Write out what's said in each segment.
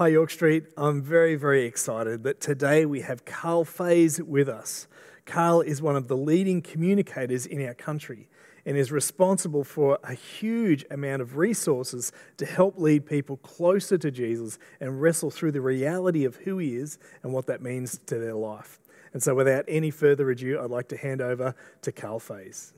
Hi York Street, I'm very, very excited that today we have Carl Faeh with us. Carl is one of the leading communicators in our country and is responsible for a huge amount of resources to help lead people closer to Jesus and wrestle through the reality of who he is and what that means to their life. And so without any further ado, I'd like to hand over to Carl Faeh.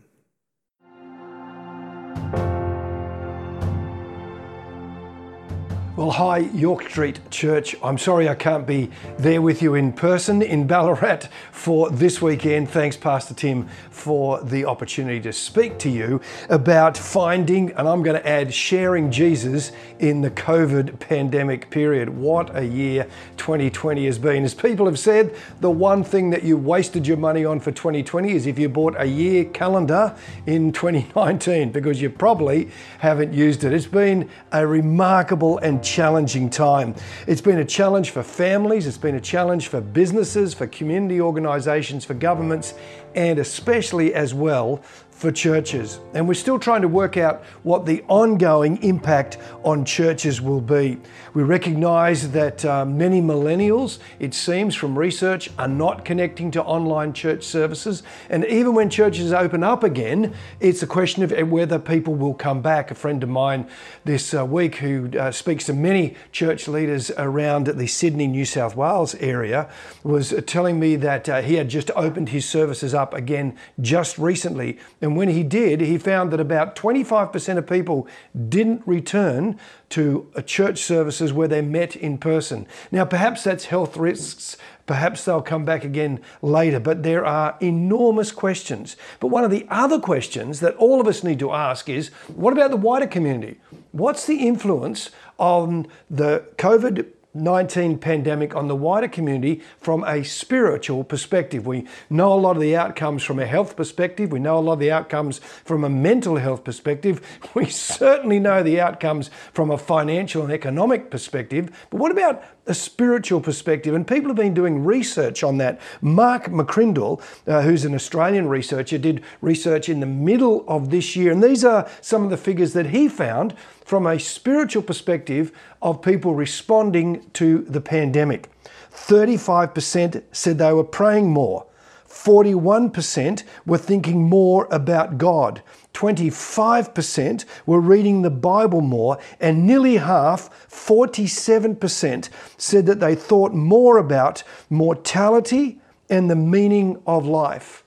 Well, hi, York Street Church. I'm sorry I can't be there with you in person in Ballarat for this weekend. Thanks, Pastor Tim, for the opportunity to speak to you about finding, and I'm going to add, sharing Jesus in the COVID pandemic period. What a year 2020 has been. As people have said, the one thing that you wasted your money on for 2020 is if you bought a year calendar in 2019, because you probably haven't used it. It's been a remarkable and challenging time. It's been a challenge for families, it's been a challenge for businesses, for community organisations, for governments, and especially as well for churches. And we're still trying to work out what the ongoing impact on churches will be. We recognise that many millennials, it seems from research, are not connecting to online church services. And even when churches open up again, it's a question of whether people will come back. A friend of mine this week who speaks to many church leaders around the Sydney, New South Wales area was telling me that he had just opened his services up again just recently. And when he did, he found that about 25% of people didn't return to church services where they met in person. Now, perhaps that's health risks. Perhaps they'll come back again later, but there are enormous questions. But one of the other questions that all of us need to ask is, what about the wider community? What's the influence on the COVID-19 pandemic on the wider community from a spiritual perspective? We know a lot of the outcomes from a health perspective. We know a lot of the outcomes from a mental health perspective. We certainly know the outcomes from a financial and economic perspective. But what about a spiritual perspective? And people have been doing research on that. Mark McCrindle, who's an Australian researcher, did research in the middle of this year. And these are some of the figures that he found from a spiritual perspective of people responding to the pandemic. 35% said they were praying more. 41% were thinking more about God. 25% were reading the Bible more, and nearly half, 47%, said that they thought more about mortality and the meaning of life.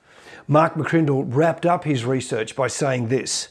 Mark McCrindle wrapped up his research by saying this: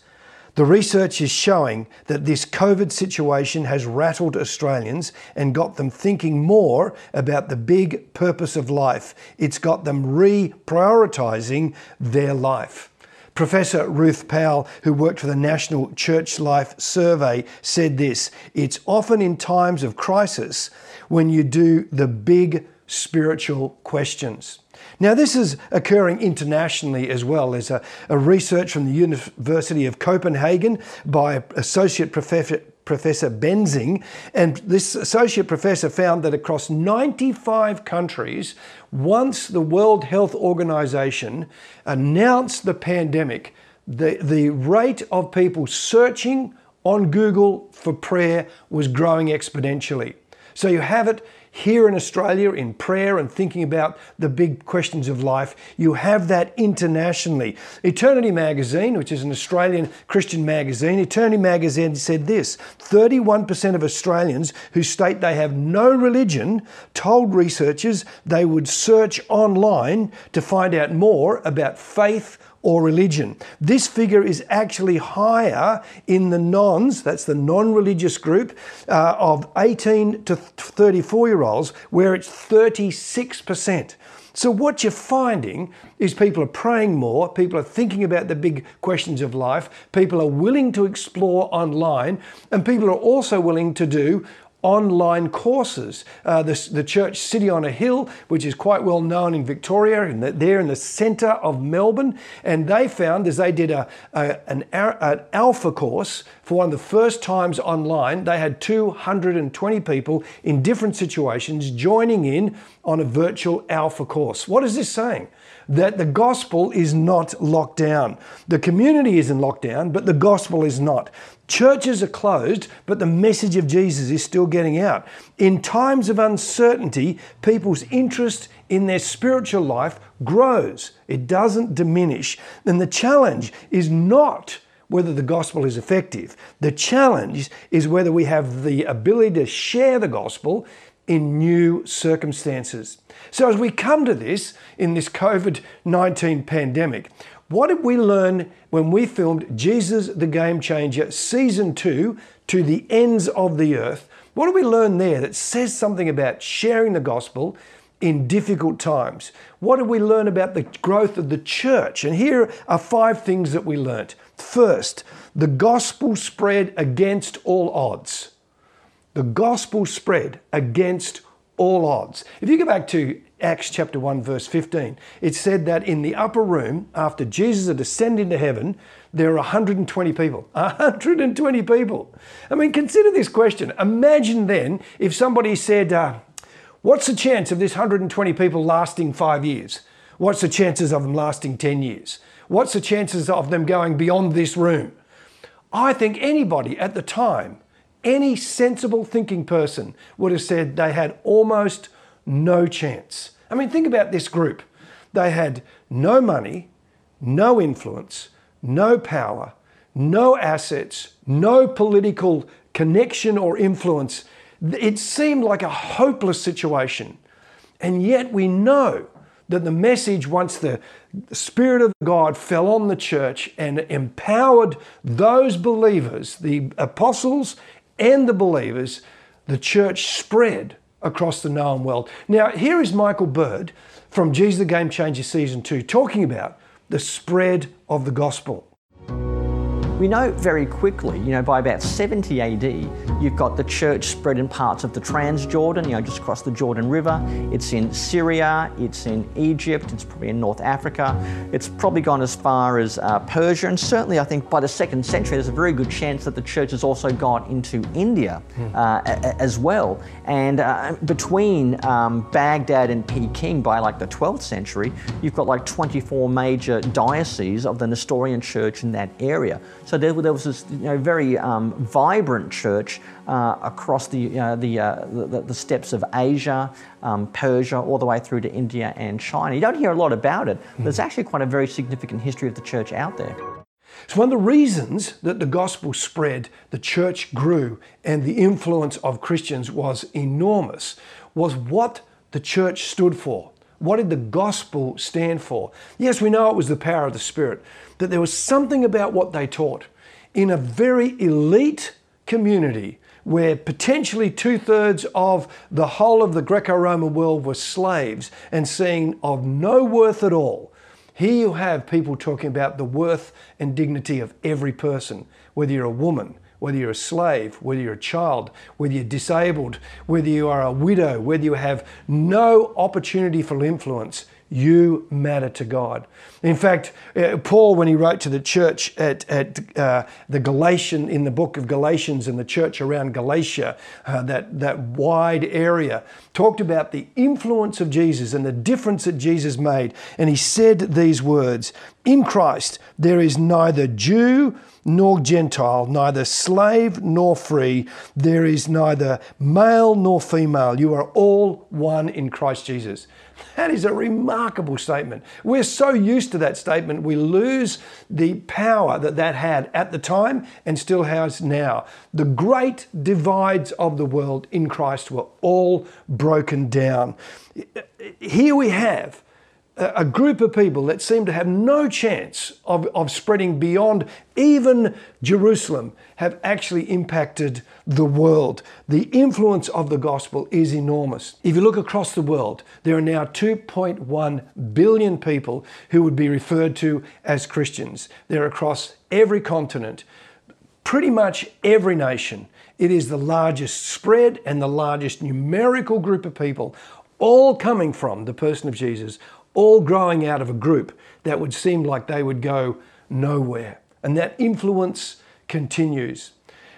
"The research is showing that this COVID situation has rattled Australians and got them thinking more about the big purpose of life. It's got them reprioritising their life." Professor Ruth Powell, who worked for the National Church Life Survey, said this: "It's often in times of crisis when you do the big spiritual questions." Now, this is occurring internationally as well. There's a research from the University of Copenhagen by Associate Professor Benzing, and this associate professor found that across 95 countries, once the World Health Organization announced the pandemic, the rate of people searching on Google for prayer was growing exponentially. So you have it here in Australia in prayer and thinking about the big questions of life. You have that internationally. Eternity Magazine, which is an Australian Christian magazine, Eternity Magazine said this: 31% of Australians who state they have no religion told researchers they would search online to find out more about faith or religion. This figure is actually higher in the nons, that's the non-religious group, of 18 to 34-year-olds, where it's 36%. So what you're finding is people are praying more, people are thinking about the big questions of life, people are willing to explore online, and people are also willing to do online courses. The church City on a Hill, which is quite well known in Victoria, and they're in the centre of Melbourne, and they found, as they did an alpha course for one of the first times online, they had 220 people in different situations joining in on a virtual alpha course. What is this saying? That the gospel is not locked down. The community is in lockdown, but the gospel is not. Churches are closed, but the message of Jesus is still getting out. In times of uncertainty, people's interest in their spiritual life grows. It doesn't diminish. And the challenge is not whether the gospel is effective. The challenge is whether we have the ability to share the gospel in new circumstances. So as we come to this, in this COVID-19 pandemic, what did we learn when we filmed Jesus the Game Changer Season 2, To the Ends of the Earth? What did we learn there that says something about sharing the gospel in difficult times? What did we learn about the growth of the church? And here are 5 things that we learnt. First, the gospel spread against all odds. The gospel spread against all odds. If you go back to Acts chapter 1 verse 15, it said that in the upper room, after Jesus had ascended to heaven, there are 120 people. 120 people. I mean, consider this question. Imagine then if somebody said, what's the chance of this 120 people lasting 5 years? What's the chances of them lasting 10 years? What's the chances of them going beyond this room? I think anybody at the time, any sensible thinking person, would have said they had almost no chance. I mean, think about this group. They had no money, no influence, no power, no assets, no political connection or influence. It seemed like a hopeless situation. And yet we know that the message, once the Spirit of God fell on the church and empowered those believers, the apostles and the believers, the church spread across the known world. Now, here is Michael Bird from Jesus the Game Changer Season 2 talking about the spread of the gospel. We know very quickly, by about 70 AD, you've got the church spread in parts of the Transjordan, just across the Jordan River. It's in Syria, it's in Egypt, it's probably in North Africa. It's probably gone as far as Persia, and certainly I think by the 2nd century, there's a very good chance that the church has also gone into India as well. And between Baghdad and Peking by like the 12th century, you've got like 24 major dioceses of the Nestorian church in that area. So there was this very vibrant church across the steppes of Asia, Persia, all the way through to India and China. You don't hear a lot about it, but there's actually quite a very significant history of the church out there. It's one of the reasons that the gospel spread, the church grew, and the influence of Christians was enormous, was what the church stood for. What did the gospel stand for? Yes, we know it was the power of the Spirit, that there was something about what they taught. In a very elite community where potentially 2/3 of the whole of the Greco-Roman world were slaves and seen of no worth at all, here you have people talking about the worth and dignity of every person, whether you're a woman, whether you're a slave, whether you're a child, whether you're disabled, whether you are a widow, whether you have no opportunity for influence, you matter to God. In fact, Paul, when he wrote to the church in the book of Galatians and the church around Galatia, that wide area, talked about the influence of Jesus and the difference that Jesus made. And he said these words, "In Christ there is neither Jew nor Gentile, neither slave nor free, there is neither male nor female. You are all one in Christ Jesus." That is a remarkable statement. We're so used to that statement, we lose the power that that had at the time and still has now. The great divides of the world in Christ were all broken down. Here we have a group of people that seem to have no chance of spreading beyond even Jerusalem have actually impacted the world. The influence of the gospel is enormous. If you look across the world, there are now 2.1 billion people who would be referred to as Christians. They're across every continent, pretty much every nation. It is the largest spread and the largest numerical group of people, all coming from the person of Jesus, all growing out of a group that would seem like they would go nowhere. And that influence continues.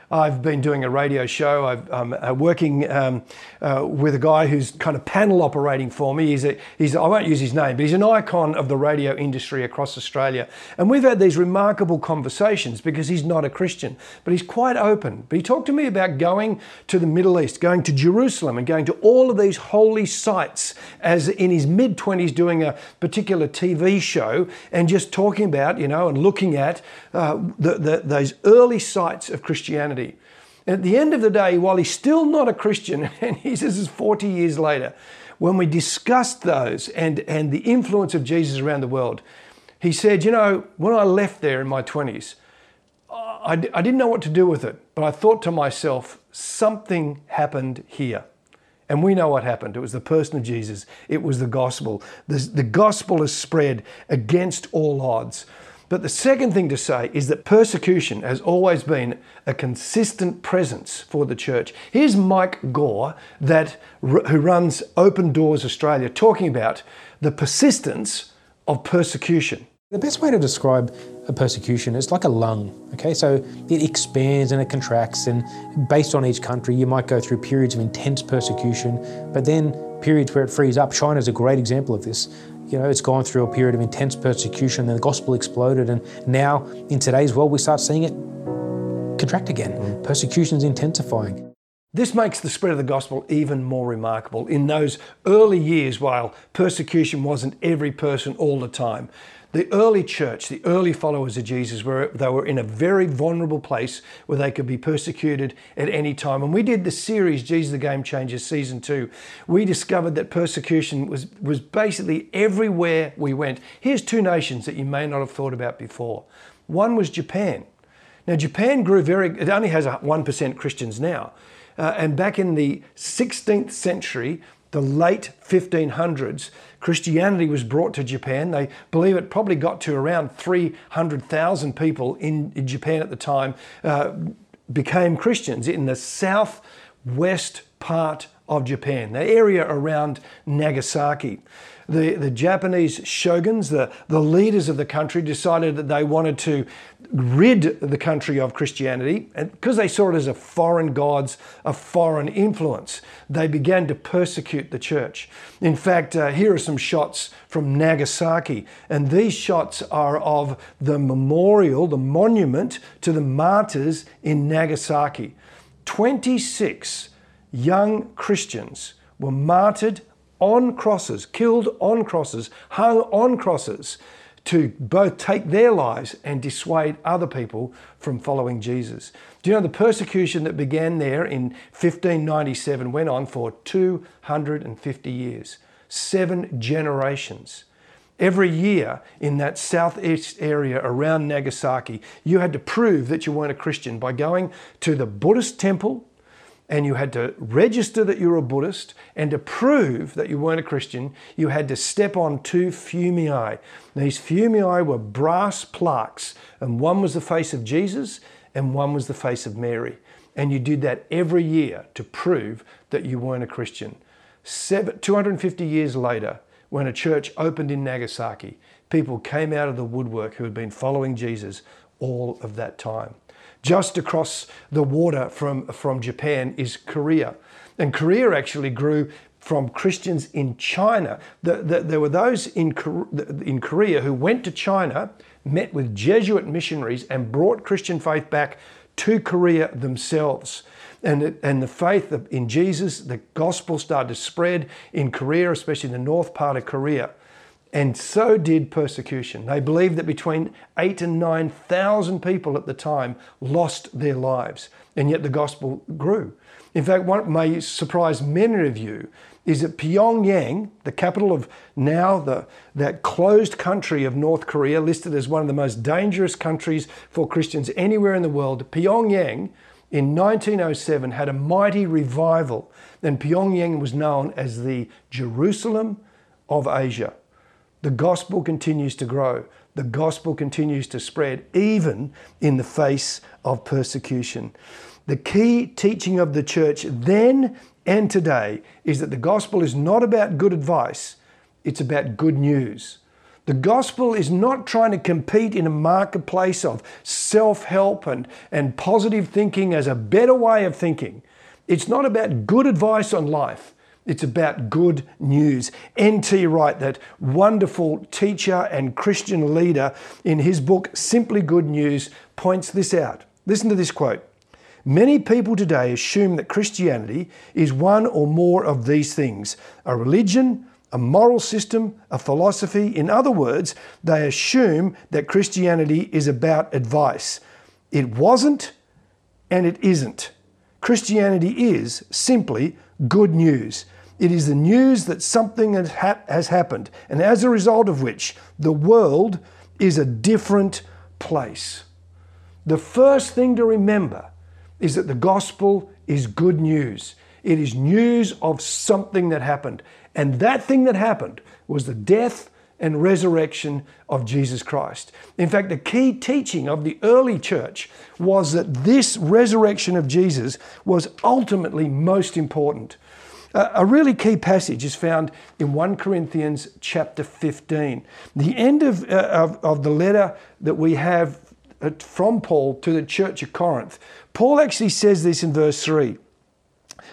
I've been doing a radio show. I'm working with a guy who's kind of panel operating for me. I won't use his name, but he's an icon of the radio industry across Australia. And we've had these remarkable conversations because he's not a Christian, but he's quite open. But he talked to me about going to the Middle East, going to Jerusalem and going to all of these holy sites, as in his mid-20s doing a particular TV show and just talking about, you know, and looking at those early sites of Christianity. And at the end of the day, while he's still not a Christian, and this is 40 years later, when we discussed those and the influence of Jesus around the world, he said, you know, when I left there in my 20s, I didn't know what to do with it, but I thought to myself, something happened here. And we know what happened. It was the person of Jesus. It was the gospel. The gospel is spread against all odds. But the second thing to say is that persecution has always been a consistent presence for the church. Here's Mike Gore, who runs Open Doors Australia, talking about the persistence of persecution. The best way to describe a persecution is like a lung, okay? So it expands and it contracts, and based on each country, you might go through periods of intense persecution, but then periods where it frees up. China's a great example of this. You know, it's gone through a period of intense persecution, then the gospel exploded, and now in today's world we start seeing it contract again. Persecution's intensifying. This makes the spread of the gospel even more remarkable. In those early years, while persecution wasn't every person all the time, the early church, the early followers of Jesus, they were in a very vulnerable place where they could be persecuted at any time. And we did the series, Jesus the Game Changer, Season 2. We discovered that persecution was basically everywhere we went. Here's two nations that you may not have thought about before. One was Japan. Now, Japan it only has 1% Christians now. And back in the 16th century, the late 1500s, Christianity was brought to Japan. They believe it probably got to around 300,000 people in Japan at the time became Christians in the southwest part of Japan, the area around Nagasaki. The Japanese shoguns, the leaders of the country, decided that they wanted to rid the country of Christianity, and because they saw it as a foreign gods, a foreign influence, they began to persecute the church. In fact, here are some shots from Nagasaki, and these shots are of the memorial, the monument to the martyrs in Nagasaki. 26 young Christians were martyred on crosses, killed on crosses, hung on crosses, to both take their lives and dissuade other people from following Jesus. Do you know the persecution that began there in 1597 went on for 250 years, 7 generations. Every year in that southeast area around Nagasaki, you had to prove that you weren't a Christian by going to the Buddhist temple, and you had to register that you were a Buddhist, and to prove that you weren't a Christian, you had to step on 2 fumiae. These fumiae were brass plaques, and one was the face of Jesus and one was the face of Mary. And you did that every year to prove that you weren't a Christian. 250 years later, when a church opened in Nagasaki, people came out of the woodwork who had been following Jesus all of that time. Just across the water from Japan is Korea. And Korea actually grew from Christians in China. There were those in Korea who went to China, met with Jesuit missionaries, and brought Christian faith back to Korea themselves. And the faith in Jesus, the gospel started to spread in Korea, especially in the north part of Korea. And so did persecution. They believed that between 8,000 and 9,000 people at the time lost their lives, and yet the gospel grew. In fact, what may surprise many of you is that Pyongyang, the capital of now that closed country of North Korea, listed as one of the most dangerous countries for Christians anywhere in the world, Pyongyang in 1907 had a mighty revival, and Pyongyang was known as the Jerusalem of Asia. The gospel continues to grow. The gospel continues to spread, even in the face of persecution. The key teaching of the church then and today is that the gospel is not about good advice, it's about good news. The gospel is not trying to compete in a marketplace of self-help and positive thinking as a better way of thinking. It's not about good advice on life. It's about good news. N.T. Wright, that wonderful teacher and Christian leader, in his book Simply Good News, points this out. Listen to this quote. Many people today assume that Christianity is one or more of these things: a religion, a moral system, a philosophy. In other words, they assume that Christianity is about advice. It wasn't, and it isn't. Christianity is simply good news. It is the news that something has happened, and as a result of which, the world is a different place. The first thing to remember is that the gospel is good news. It is news of something that happened. And that thing that happened was the death and resurrection of Jesus Christ. In fact, the key teaching of the early church was that this resurrection of Jesus was ultimately most important. A really key passage is found in 1 Corinthians chapter 15. The end of the letter that we have from Paul to the church of Corinth, Paul actually says this in verse 3.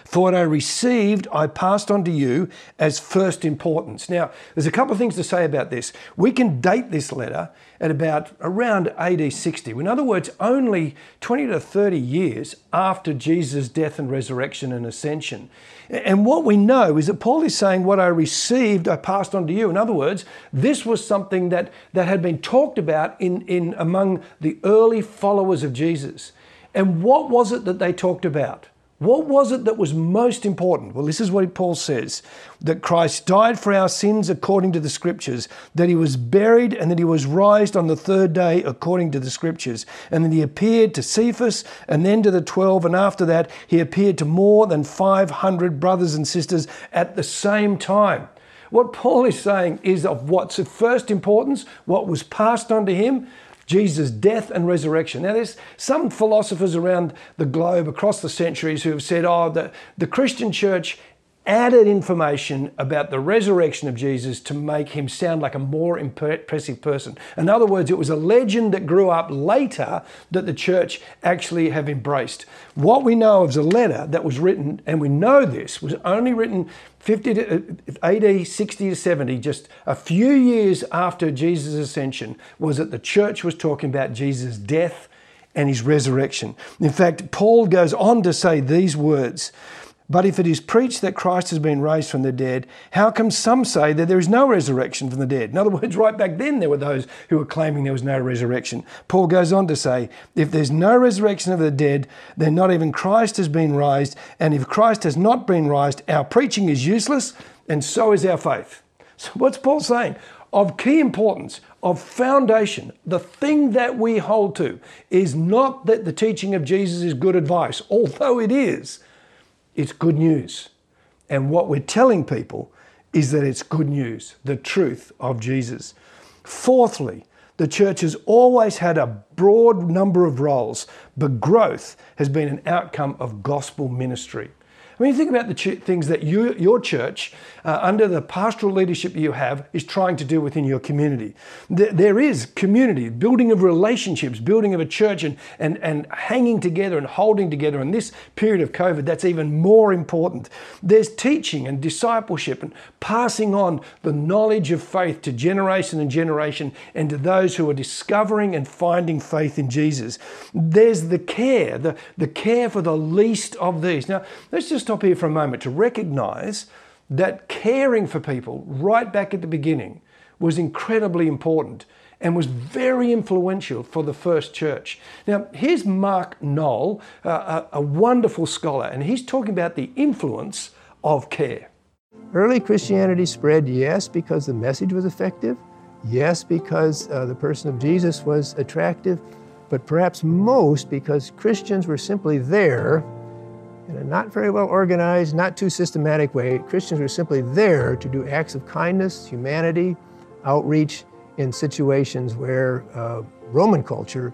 For what I received, I passed on to you as first importance. Now, there's a couple of things to say about this. We can date this letter at about around AD 60. In other words, only 20 to 30 years after Jesus' death and resurrection and ascension. And what we know is that Paul is saying, what I received, I passed on to you. In other words, this was something that had been talked about in among the early followers of Jesus. And what was it that they talked about? What was it that was most important? Well, this is what Paul says, that Christ died for our sins according to the Scriptures, that he was buried, and that he was raised on the third day according to the Scriptures, and then he appeared to Cephas, and then to the 12, and after that he appeared to more than 500 brothers and sisters at the same time. What Paul is saying is of what's of first importance, what was passed on to him, Jesus' death and resurrection. Now, there's some philosophers around the globe across the centuries who have said, oh, the Christian church added information about the resurrection of Jesus to make him sound like a more impressive person. In other words, it was a legend that grew up later that the church actually have embraced. What we know of is a letter that was written, and we know this, was only written AD 60 to 70, just a few years after Jesus' ascension, was that the church was talking about Jesus' death and his resurrection. In fact, Paul goes on to say these words, but if it is preached that Christ has been raised from the dead, how come some say that there is no resurrection from the dead? In other words, right back then there were those who were claiming there was no resurrection. Paul goes on to say, if there's no resurrection of the dead, then not even Christ has been raised. And if Christ has not been raised, our preaching is useless, and so is our faith. So what's Paul saying? Of key importance, of foundation, the thing that we hold to is not that the teaching of Jesus is good advice, although it is. It's good news. And what we're telling people is that it's good news, the truth of Jesus. Fourthly, the church has always had a broad number of roles, but growth has been an outcome of gospel ministry. When you think about the things that your church, under the pastoral leadership you have, is trying to do within your community. There is community, building of relationships, building of a church, and hanging together and holding together. In this period of COVID, that's even more important. There's teaching and discipleship and passing on the knowledge of faith to generation and generation, and to those who are discovering and finding faith in Jesus. There's the care, the care for the least of these. Now, let's just stop here for a moment to recognize that caring for people right back at the beginning was incredibly important and was very influential for the first church. Now, here's Mark Knoll, a wonderful scholar, and he's talking about the influence of care. Early Christianity spread, yes, because the message was effective, yes, because the person of Jesus was attractive, but perhaps most because Christians were simply there in a not very well organized, not too systematic way. Christians were simply there to do acts of kindness, humanity, outreach in situations where Roman culture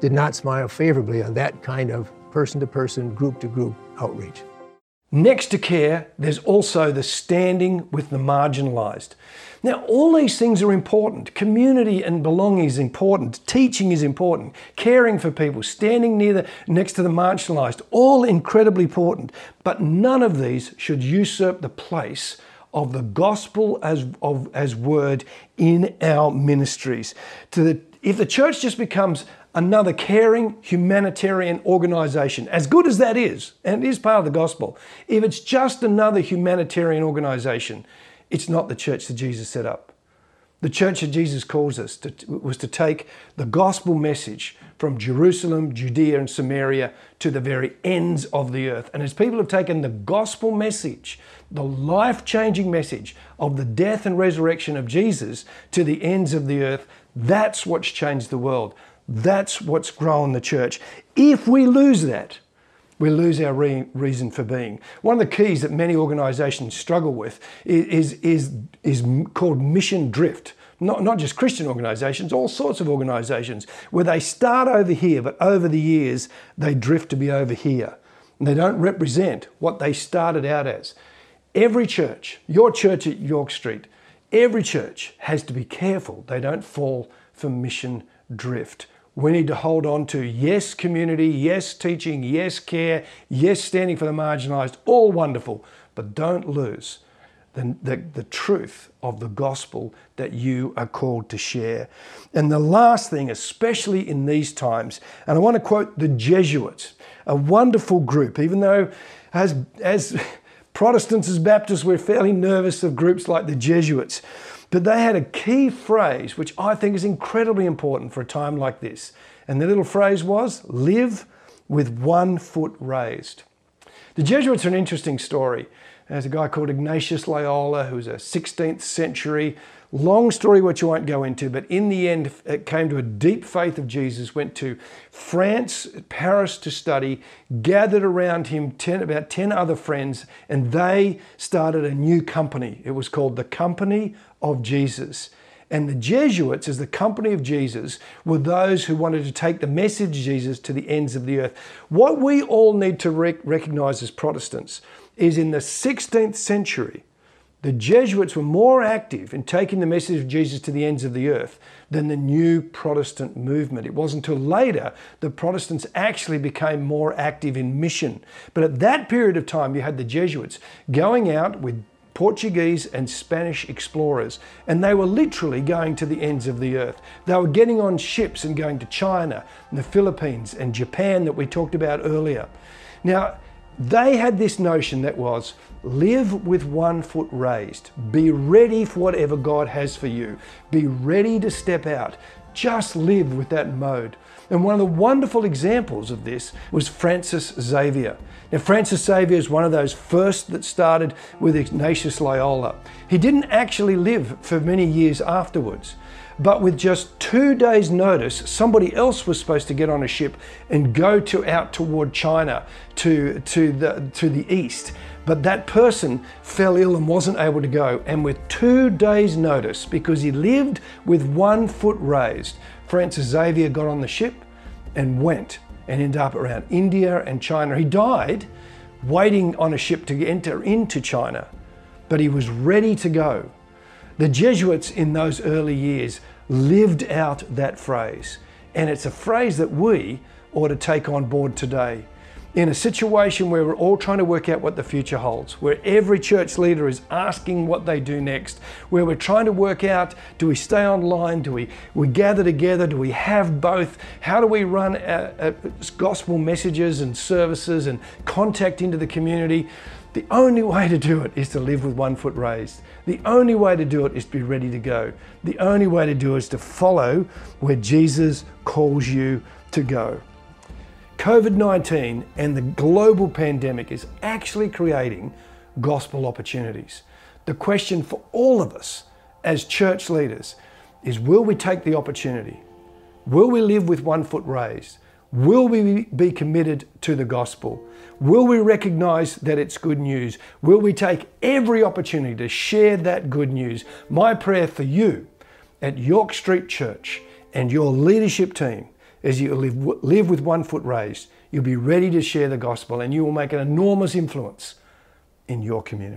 did not smile favorably on that kind of person-to-person, group-to-group outreach. Next to care, there's also the standing with the marginalized. Now, all these things are important. Community and belonging is important. Teaching is important. Caring for people, standing next to the marginalized, all incredibly important. But none of these should usurp the place of the gospel as word in our ministries. If the church just becomes another caring humanitarian organization, as good as that is, and it is part of the gospel, if it's just another humanitarian organization, it's not the church that Jesus set up. The church that Jesus calls us to was to take the gospel message from Jerusalem, Judea, and Samaria to the very ends of the earth. And as people have taken the gospel message, the life-changing message of the death and resurrection of Jesus to the ends of the earth, that's what's changed the world. That's what's grown the church. If we lose that, we lose our reason for being. One of the keys that many organizations struggle with is called mission drift. Not just Christian organizations, all sorts of organizations, where they start over here, but over the years, they drift to be over here. And they don't represent what they started out as. Every church, your church at York Street, every church has to be careful they don't fall for mission drift. We need to hold on to, yes, community, yes, teaching, yes, care, yes, standing for the marginalized, all wonderful, but don't lose the truth of the gospel that you are called to share. And the last thing, especially in these times, and I want to quote the Jesuits, a wonderful group, even though as Protestants, as Baptists, we're fairly nervous of groups like the Jesuits. But they had a key phrase, which I think is incredibly important for a time like this. And the little phrase was, live with one foot raised. The Jesuits are an interesting story. There's a guy called Ignatius Loyola, who was a 16th century, long story which I won't go into, but in the end, it came to a deep faith of Jesus, went to France, Paris to study, gathered around him about 10 other friends, and they started a new company. It was called the Company of Jesus. And the Jesuits, as the Company of Jesus, were those who wanted to take the message of Jesus to the ends of the earth. What we all need to recognize as Protestants is in the 16th century, the Jesuits were more active in taking the message of Jesus to the ends of the earth than the new Protestant movement. It wasn't until later that Protestants actually became more active in mission. But at that period of time, you had the Jesuits going out with Portuguese and Spanish explorers, and they were literally going to the ends of the earth. They were getting on ships and going to China and the Philippines and Japan that we talked about earlier. Now, they had this notion that was, live with one foot raised. Be ready for whatever God has for you. Be ready to step out. Just live with that mode. And one of the wonderful examples of this was Francis Xavier. Now, Francis Xavier is one of those first that started with Ignatius Loyola. He didn't actually live for many years afterwards, but with just 2 days' notice, somebody else was supposed to get on a ship and go out toward China to the east. But that person fell ill and wasn't able to go. And with 2 days' notice, because he lived with one foot raised, Francis Xavier got on the ship and went and ended up around India and China. He died waiting on a ship to enter into China, but he was ready to go. The Jesuits in those early years lived out that phrase. And it's a phrase that we ought to take on board today. In a situation where we're all trying to work out what the future holds, where every church leader is asking what they do next, where we're trying to work out, do we stay online? Do we gather together? Do we have both? How do we run gospel messages and services and contact into the community? The only way to do it is to live with one foot raised. The only way to do it is to be ready to go. The only way to do it is to follow where Jesus calls you to go. COVID-19 and the global pandemic is actually creating gospel opportunities. The question for all of us as church leaders is, will we take the opportunity? Will we live with one foot raised? Will we be committed to the gospel? Will we recognize that it's good news? Will we take every opportunity to share that good news? My prayer for you at York Street Church and your leadership team, as you live with one foot raised, you'll be ready to share the gospel and you will make an enormous influence in your community.